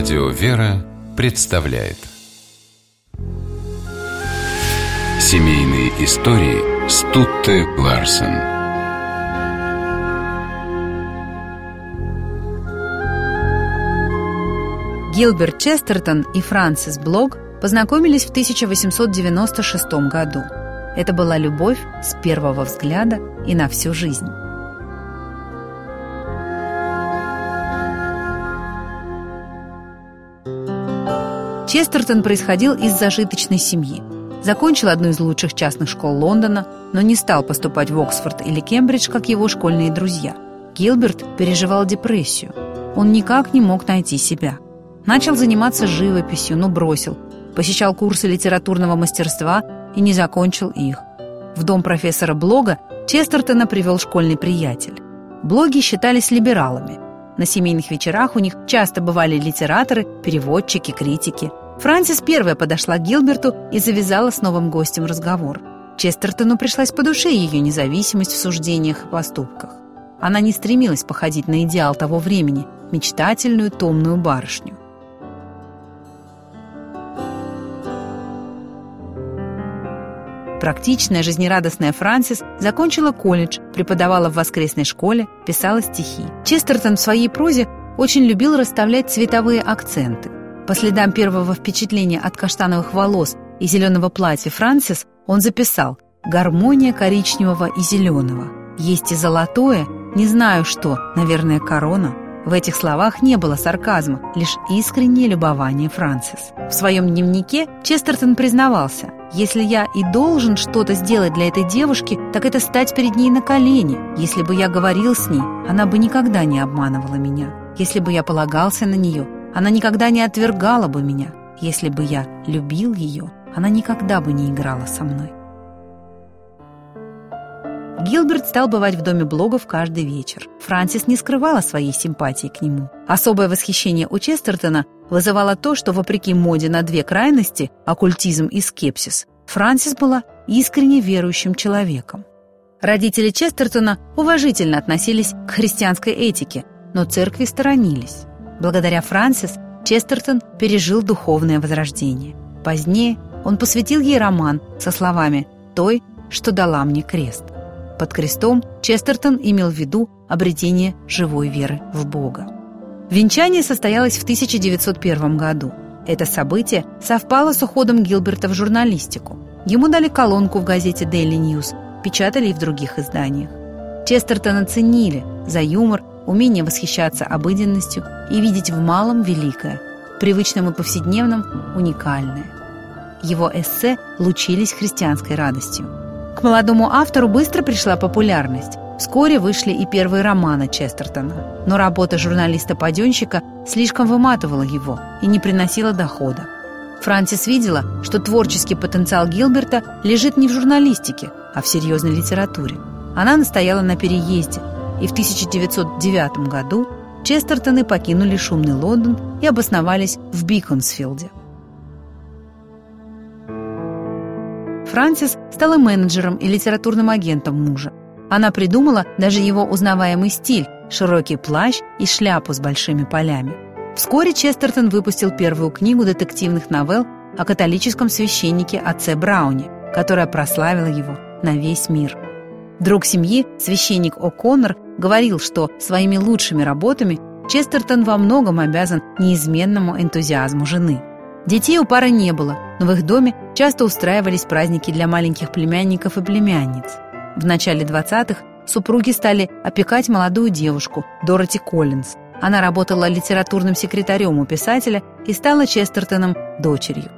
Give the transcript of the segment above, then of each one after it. Радио «Вера» представляет семейные истории Стутте Бларсон. Гилберт Честертон и Франсис Блогг познакомились в 1896 году. Это была любовь с первого взгляда и на всю жизнь. Честертон происходил из зажиточной семьи. Закончил одну из лучших частных школ Лондона, но не стал поступать в Оксфорд или Кембридж, как его школьные друзья. Гилберт переживал депрессию. Он никак не мог найти себя. Начал заниматься живописью, но бросил. Посещал курсы литературного мастерства и не закончил их. В дом профессора Блогга Честертона привел школьный приятель. Блогги считались либералами. На семейных вечерах у них часто бывали литераторы, переводчики, критики. Франсис первая подошла к Гилберту и завязала с новым гостем разговор. Честертону пришлась по душе ее независимость в суждениях и поступках. Она не стремилась походить на идеал того времени – мечтательную, томную барышню. Практичная, жизнерадостная Франсис закончила колледж, преподавала в воскресной школе, писала стихи. Честертон в своей прозе очень любил расставлять цветовые акценты. По следам первого впечатления от каштановых волос и зеленого платья Франсис он записал «Гармония коричневого и зеленого. Есть и золотое, не знаю что, наверное, корона». В этих словах не было сарказма, лишь искреннее любование Франсис. В своем дневнике Честертон признавался: «Если я и должен что-то сделать для этой девушки, так это стать перед ней на колени. Если бы я говорил с ней, она бы никогда не обманывала меня. Если бы я полагался на нее, она никогда не отвергала бы меня. Если бы я любил ее, она никогда бы не играла со мной». Гилберт стал бывать в доме Блоггов каждый вечер. Франсис не скрывала своей симпатии к нему. Особое восхищение у Честертона вызывало то, что, вопреки моде на две крайности – оккультизм и скепсис, Франсис была искренне верующим человеком. Родители Честертона уважительно относились к христианской этике, но церкви сторонились. Благодаря Франсис Честертон пережил духовное возрождение. Позднее он посвятил ей роман со словами «той, что дала мне крест». Под крестом Честертон имел в виду обретение живой веры в Бога. Венчание состоялось в 1901 году. Это событие совпало с уходом Гилберта в журналистику. Ему дали колонку в газете Daily News, печатали и в других изданиях. Честертона ценили за юмор, умение восхищаться обыденностью и видеть в малом великое, в привычном и повседневном уникальное. Его эссе лучились христианской радостью. К молодому автору быстро пришла популярность. Вскоре вышли и первые романы Честертона. Но работа журналиста-паденщика слишком выматывала его и не приносила дохода. Франсис видела, что творческий потенциал Гилберта лежит не в журналистике, а в серьезной литературе. Она настояла на переезде, и в 1909 году Честертоны покинули шумный Лондон и обосновались в Биконсфилде. Франсис стала менеджером и литературным агентом мужа. Она придумала даже его узнаваемый стиль – широкий плащ и шляпу с большими полями. Вскоре Честертон выпустил первую книгу детективных новелл о католическом священнике отце Брауне, которая прославила его на весь мир. Друг семьи, священник О'Коннор, говорил, что своими лучшими работами Честертон во многом обязан неизменному энтузиазму жены. Детей у пары не было, но в их доме часто устраивались праздники для маленьких племянников и племянниц. В начале 20-х супруги стали опекать молодую девушку, Дороти Коллинз. Она работала литературным секретарем у писателя и стала Честертоном дочерью.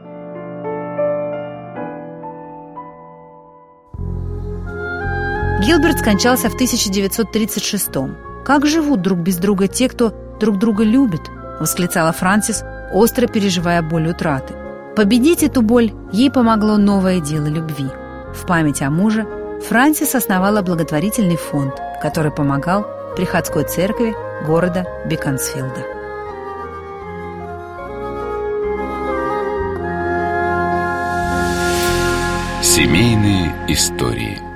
Гилберт скончался в 1936-м. «Как живут друг без друга те, кто друг друга любит?» – восклицала Франсис, остро переживая боль утраты. Победить эту боль ей помогло новое дело любви. В память о муже Франсис основала благотворительный фонд, который помогал приходской церкви города Биконсфилда. Семейные истории.